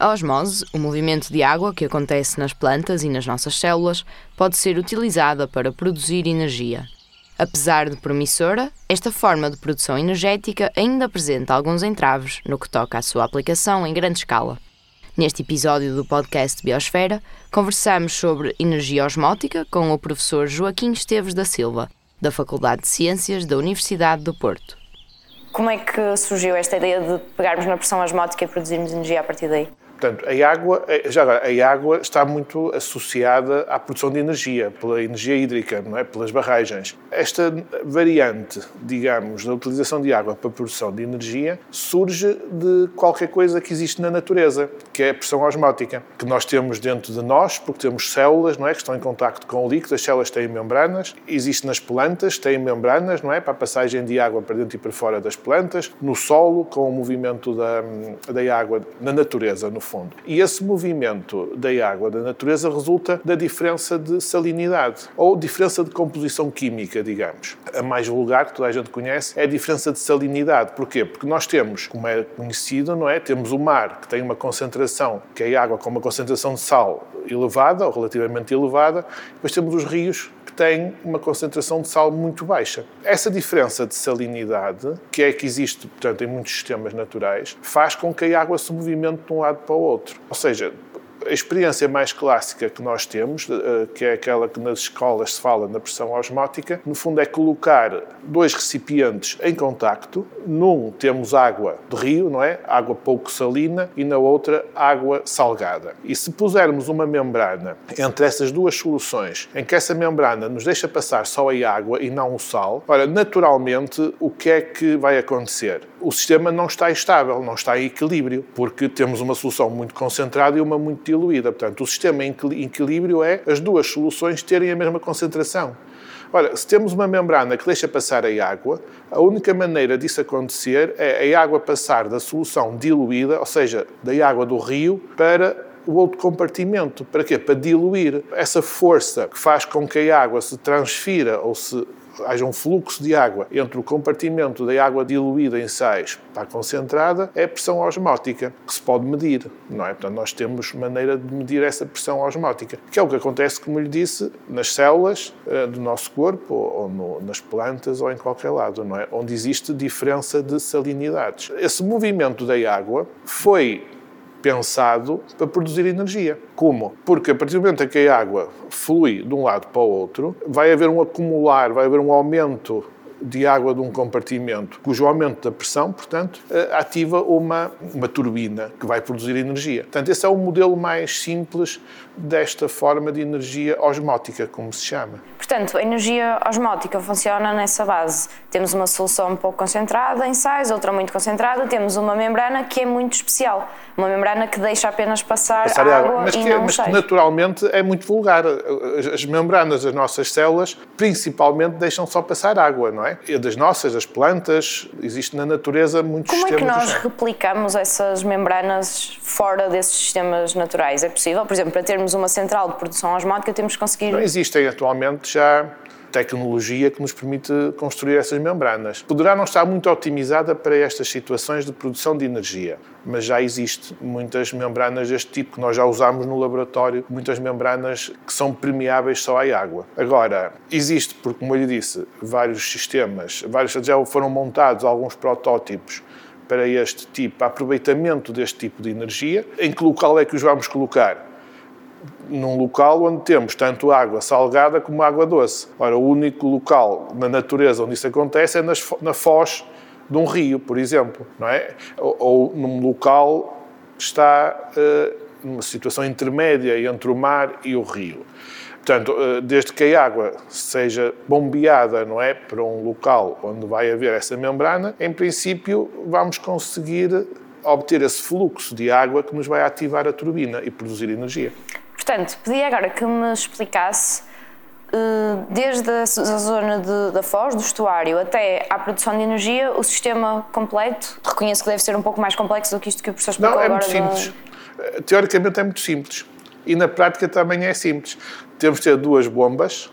A osmose, o movimento de água que acontece nas plantas e nas nossas células, pode ser utilizada para produzir energia. Apesar de promissora, esta forma de produção energética ainda apresenta alguns entraves no que toca à sua aplicação em grande escala. Neste episódio do podcast Biosfera, conversamos sobre energia osmótica com o professor Joaquim Esteves da Silva, da Faculdade de Ciências da Universidade do Porto. Como é que surgiu esta ideia de pegarmos na pressão osmótica e produzirmos energia a partir daí? Portanto, a água está muito associada à produção de energia, pela energia hídrica, não é? Pelas barragens. Esta variante, digamos, da utilização de água para a produção de energia surge de qualquer coisa que existe na natureza, que é a pressão osmótica, que nós temos dentro de nós, porque temos células, não é? Que estão em contacto com o líquido, as células têm membranas, existe nas plantas, têm membranas, não é? Para a passagem de água para dentro e para fora das plantas, no solo, com o movimento da água na natureza, no fundo. E esse movimento da água da natureza resulta da diferença de salinidade, ou diferença de composição química, digamos. A mais vulgar, que toda a gente conhece, é a diferença de salinidade. Porquê? Porque nós temos, como é conhecido, não é? Temos o mar, que tem uma concentração, que é a água com uma concentração de sal elevada, ou relativamente elevada, depois temos os rios, que têm uma concentração de sal muito baixa. Essa diferença de salinidade, que é que existe, portanto, em muitos sistemas naturais, faz com que a água se movimente de um lado para o outro. Ou seja, a experiência mais clássica que nós temos, que é aquela que nas escolas se fala na pressão osmótica, no fundo é colocar dois recipientes em contacto. Num temos água de rio, não é? Água pouco salina, e na outra água salgada. E se pusermos uma membrana entre essas duas soluções, em que essa membrana nos deixa passar só a água e não o sal, ora, naturalmente, o que é que vai acontecer? O sistema não está estável, não está em equilíbrio, porque temos uma solução muito concentrada e uma muito diluída. Portanto, o sistema em equilíbrio é as duas soluções terem a mesma concentração. Ora, se temos uma membrana que deixa passar a água, a única maneira disso acontecer é a água passar da solução diluída, ou seja, da água do rio, para o outro compartimento. Para quê? Para diluir. Essa força que faz com que a água se transfira ou se haja um fluxo de água entre o compartimento da água diluída em sais para a concentrada, é a pressão osmótica, que se pode medir, não é? Portanto, nós temos maneira de medir essa pressão osmótica, que é o que acontece, como lhe disse, nas células do nosso corpo, ou nas plantas, ou em qualquer lado, não é? Onde existe diferença de salinidades. Esse movimento da água foi pensado para produzir energia. Como? Porque a partir do momento em que a água flui de um lado para o outro, vai haver um acumular, vai haver um aumento de água de um compartimento, cujo aumento da pressão, portanto, ativa uma turbina que vai produzir energia. Portanto, esse é o modelo mais simples desta forma de energia osmótica, como se chama. Portanto, a energia osmótica funciona nessa base. Temos uma solução um pouco concentrada em sais, outra muito concentrada, temos uma membrana que é muito especial, uma membrana que deixa apenas passar água mas e que, não mas sais. Mas naturalmente é muito vulgar. As membranas das nossas células principalmente deixam só passar água, não é? E das nossas, das plantas, existe na natureza muitos sistemas. Como é que nós replicamos essas membranas fora desses sistemas naturais? É possível? Por exemplo, para termos uma central de produção osmótica, temos que conseguir... Não existem atualmente já tecnologia que nos permite construir essas membranas. Poderá não estar muito otimizada para estas situações de produção de energia, mas já existe muitas membranas deste tipo que nós já usamos no laboratório, muitas membranas que são permeáveis só à água. Agora, existe, porque como eu lhe disse, vários sistemas, já foram montados alguns protótipos para este tipo, aproveitamento deste tipo de energia. Em que local é que os vamos colocar? Num local onde temos tanto água salgada como água doce. Ora, o único local na natureza onde isso acontece é na foz de um rio, por exemplo, não é? Ou num local que está numa situação intermédia entre o mar e o rio. Portanto, desde que a água seja bombeada, não é, para um local onde vai haver essa membrana, em princípio vamos conseguir obter esse fluxo de água que nos vai ativar a turbina e produzir energia. Portanto, pedi agora que me explicasse, desde a zona da foz, do estuário, até à produção de energia, o sistema completo. Reconheço que deve ser um pouco mais complexo do que isto que o professor explicou agora. Não, é muito simples. Teoricamente é muito simples. E na prática também é simples. Temos de ter duas bombas,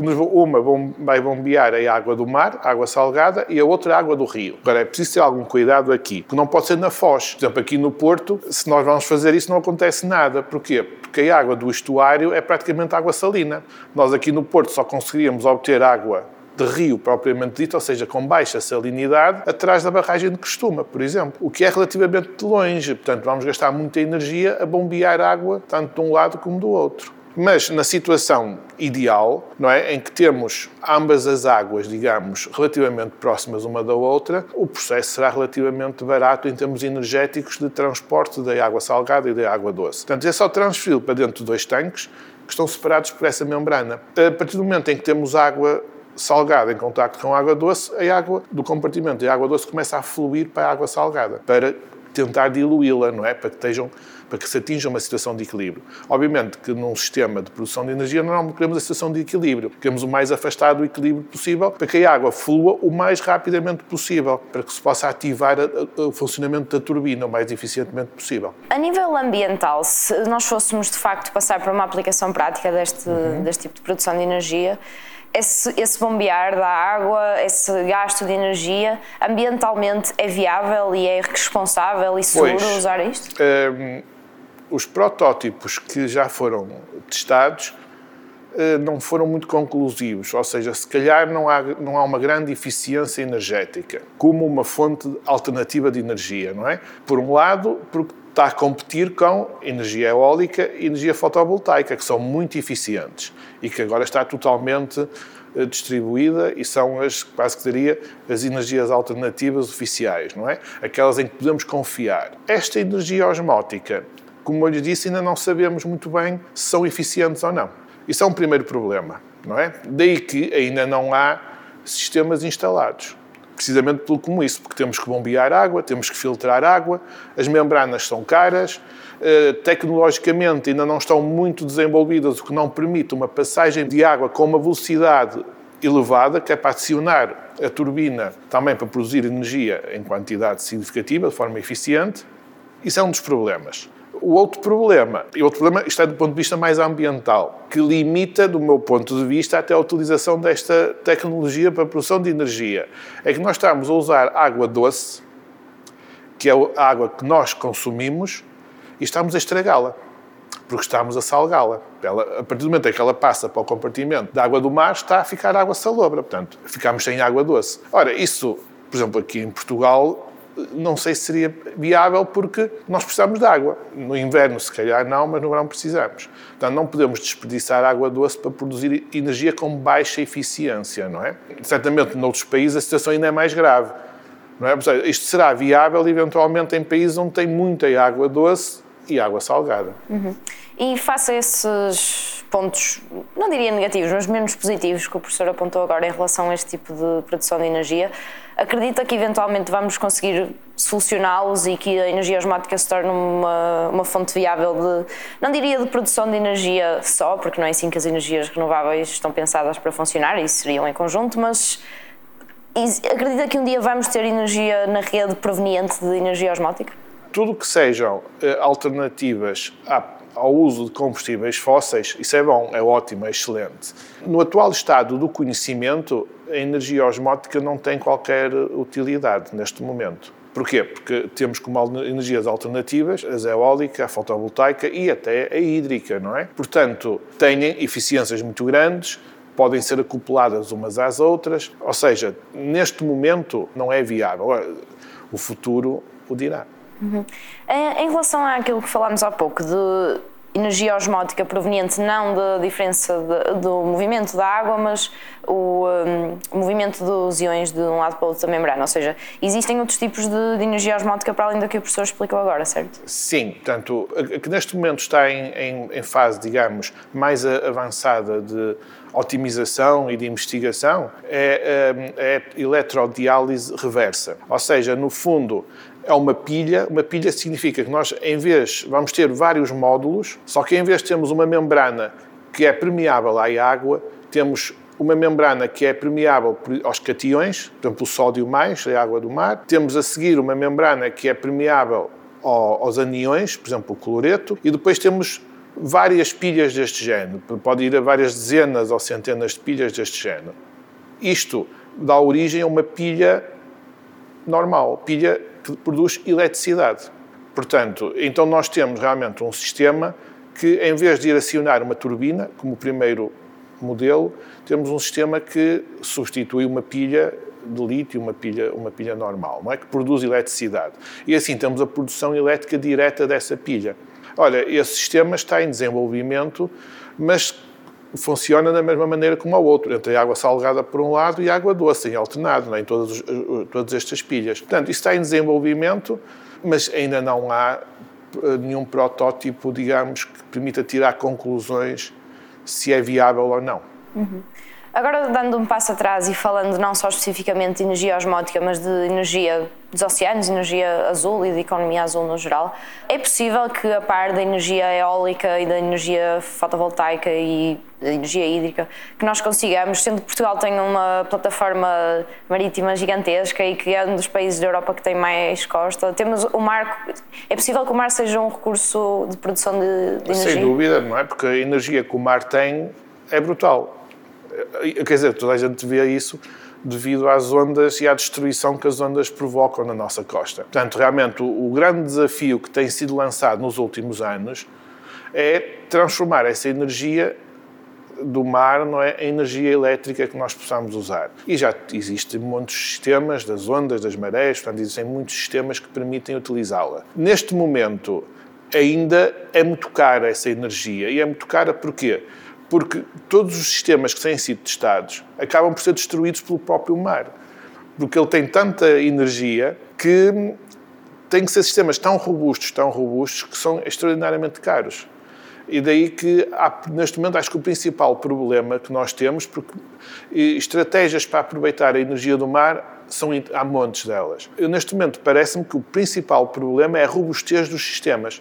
porque uma vai bombear a água do mar, água salgada, e a outra a água do rio. Agora, é preciso ter algum cuidado aqui, porque não pode ser na foz. Por exemplo, aqui no Porto, se nós vamos fazer isso, não acontece nada. Porquê? Porque a água do estuário é praticamente água salina. Nós aqui no Porto só conseguiríamos obter água de rio propriamente dito, ou seja, com baixa salinidade, atrás da barragem de Crestuma, por exemplo, o que é relativamente de longe. Portanto, vamos gastar muita energia a bombear água, tanto de um lado como do outro. Mas na situação ideal, não é, em que temos ambas as águas, digamos, relativamente próximas uma da outra, o processo será relativamente barato em termos energéticos de transporte da água salgada e da água doce. Portanto, é só transferi-lo para dentro de dois tanques que estão separados por essa membrana. A partir do momento em que temos água salgada em contacto com água doce, a água do compartimento e a água doce começa a fluir para a água salgada, para tentar diluí-la, não é? Para que se atinja uma situação de equilíbrio. Obviamente que num sistema de produção de energia nós não queremos a situação de equilíbrio, queremos o mais afastado do equilíbrio possível para que a água flua o mais rapidamente possível, para que se possa ativar o funcionamento da turbina o mais eficientemente possível. A nível ambiental, se nós fôssemos de facto passar por uma aplicação prática deste tipo de produção de energia, esse bombear da água, esse gasto de energia, ambientalmente é viável e é responsável e seguro usar isto? Os protótipos que já foram testados não foram muito conclusivos, ou seja, se calhar não há uma grande eficiência energética como uma fonte alternativa de energia, não é? Por um lado, porque está a competir com energia eólica e energia fotovoltaica, que são muito eficientes e que agora está totalmente distribuída e são as, quase que diria, as energias alternativas oficiais, não é? Aquelas em que podemos confiar. Esta energia osmótica, como eu lhe disse, ainda não sabemos muito bem se são eficientes ou não. Isso é um primeiro problema, não é? Daí que ainda não há sistemas instalados. Precisamente pelo como isso, porque temos que bombear água, temos que filtrar água, as membranas são caras, tecnologicamente ainda não estão muito desenvolvidas, o que não permite uma passagem de água com uma velocidade elevada, que é para acionar a turbina também para produzir energia em quantidade significativa, de forma eficiente. Isso é um dos problemas. O outro problema está do ponto de vista mais ambiental, que limita, do meu ponto de vista, até a utilização desta tecnologia para a produção de energia. É que nós estamos a usar água doce, que é a água que nós consumimos, e estamos a estragá-la, porque estamos a salgá-la. A partir do momento em que ela passa para o compartimento da água do mar, está a ficar água salobra, portanto, ficamos sem água doce. Ora, isso, por exemplo, aqui em Portugal, não sei se seria viável porque nós precisamos de água. No inverno, se calhar não, mas no verão precisamos. Portanto, não podemos desperdiçar água doce para produzir energia com baixa eficiência, não é? Certamente, noutros países, a situação ainda é mais grave, não é? Portanto, isto será viável, eventualmente, em países onde tem muita água doce e água salgada. Uhum. E face a esses pontos, não diria negativos, mas menos positivos que o professor apontou agora em relação a este tipo de produção de energia, acredita que eventualmente vamos conseguir solucioná-los e que a energia osmótica se torne uma fonte viável de, não diria de produção de energia só, porque não é assim que as energias renováveis estão pensadas para funcionar, isso seriam em conjunto, mas acredita que um dia vamos ter energia na rede proveniente de energia osmótica? Tudo que sejam alternativas ao uso de combustíveis fósseis, isso é bom, é ótimo, é excelente. No atual estado do conhecimento, a energia osmótica não tem qualquer utilidade neste momento. Porquê? Porque temos como energias alternativas as eólica, a fotovoltaica e até a hídrica, não é? Portanto, têm eficiências muito grandes, podem ser acopladas umas às outras, ou seja, neste momento não é viável. O futuro o dirá. Uhum. Em relação àquilo que falámos há pouco, de energia osmótica proveniente não da diferença do movimento da água, mas o movimento dos íons de um lado para o outro da membrana, ou seja, existem outros tipos de energia osmótica para além da que o professor explicou agora, certo? Sim, portanto, a que neste momento está em fase, digamos, mais avançada de otimização e de investigação é a eletrodiálise reversa, ou seja, no fundo, é uma pilha. Uma pilha significa que nós, vamos ter vários módulos, só que em vez de termos uma membrana que é permeável à água, temos uma membrana que é permeável aos cátions, por exemplo, o sódio mais, a água do mar. Temos a seguir uma membrana que é permeável aos aniões, por exemplo, o cloreto, e depois temos várias pilhas deste género, pode ir a várias dezenas ou centenas de pilhas deste género. Isto dá origem a uma pilha normal, pilha que produz eletricidade. Portanto, então nós temos realmente um sistema que, em vez de ir acionar uma turbina, como o primeiro modelo, temos um sistema que substitui uma pilha de lítio, uma pilha normal, não é? Que produz eletricidade. E assim temos a produção elétrica direta dessa pilha. Olha, esse sistema está em desenvolvimento, mas funciona da mesma maneira como o outro, entre a água salgada por um lado e a água doce, em alternado, não é? Em todas estas pilhas. Portanto, isso está em desenvolvimento, mas ainda não há nenhum protótipo, digamos, que permita tirar conclusões se é viável ou não. Uhum. Agora, dando um passo atrás e falando não só especificamente de energia osmótica, mas de energia dos oceanos, energia azul e de economia azul no geral, é possível que, a par da energia eólica e da energia fotovoltaica e da energia hídrica, que nós consigamos, sendo que Portugal tem uma plataforma marítima gigantesca e que é um dos países da Europa que tem mais costa, temos o mar, é possível que o mar seja um recurso de produção de energia? Sem dúvida, não é? Porque a energia que o mar tem é brutal. Quer dizer, toda a gente vê isso devido às ondas e à destruição que as ondas provocam na nossa costa. Portanto, realmente, o grande desafio que tem sido lançado nos últimos anos é transformar essa energia do mar, não é, em energia elétrica que nós possamos usar. E já existem muitos sistemas das ondas, das marés, portanto, existem muitos sistemas que permitem utilizá-la. Neste momento, ainda é muito cara essa energia. E é muito cara porquê? Porque todos os sistemas que têm sido testados acabam por ser destruídos pelo próprio mar. Porque ele tem tanta energia que tem que ser sistemas tão robustos, que são extraordinariamente caros. E daí que, neste momento, acho que o principal problema que nós temos, porque estratégias para aproveitar a energia do mar, há montes delas. Eu, neste momento, parece-me que o principal problema é a robustez dos sistemas.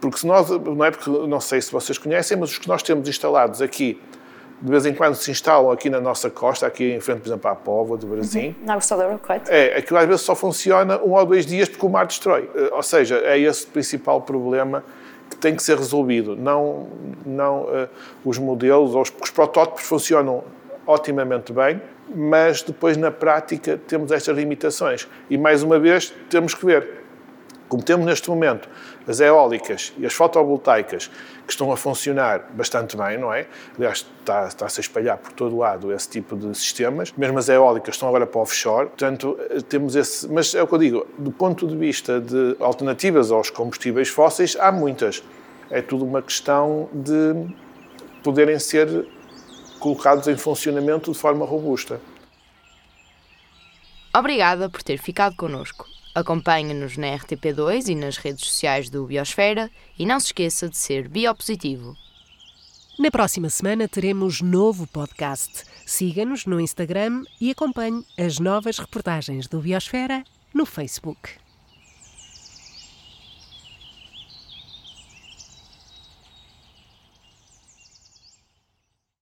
Porque se nós, não é porque, não sei se vocês conhecem, mas os que nós temos instalados aqui, de vez em quando se instalam aqui na nossa costa, aqui em frente, por exemplo, à Póvoa de Varzim. Na Agostadouro, correto? É, aquilo às vezes só funciona 1 ou 2 dias porque o mar destrói. Ou seja, é esse o principal problema que tem que ser resolvido. Não, os modelos, ou os protótipos funcionam otimamente bem, mas depois na prática temos estas limitações. E mais uma vez temos que ver. Como temos neste momento as eólicas e as fotovoltaicas, que estão a funcionar bastante bem, não é? Aliás, está-se a espalhar por todo lado esse tipo de sistemas. Mesmo as eólicas estão agora para offshore. Portanto, temos esse... Mas é o que eu digo, do ponto de vista de alternativas aos combustíveis fósseis, há muitas. É tudo uma questão de poderem ser colocados em funcionamento de forma robusta. Obrigada por ter ficado connosco. Acompanhe-nos na RTP2 e nas redes sociais do Biosfera e não se esqueça de ser biopositivo. Na próxima semana teremos novo podcast. Siga-nos no Instagram e acompanhe as novas reportagens do Biosfera no Facebook.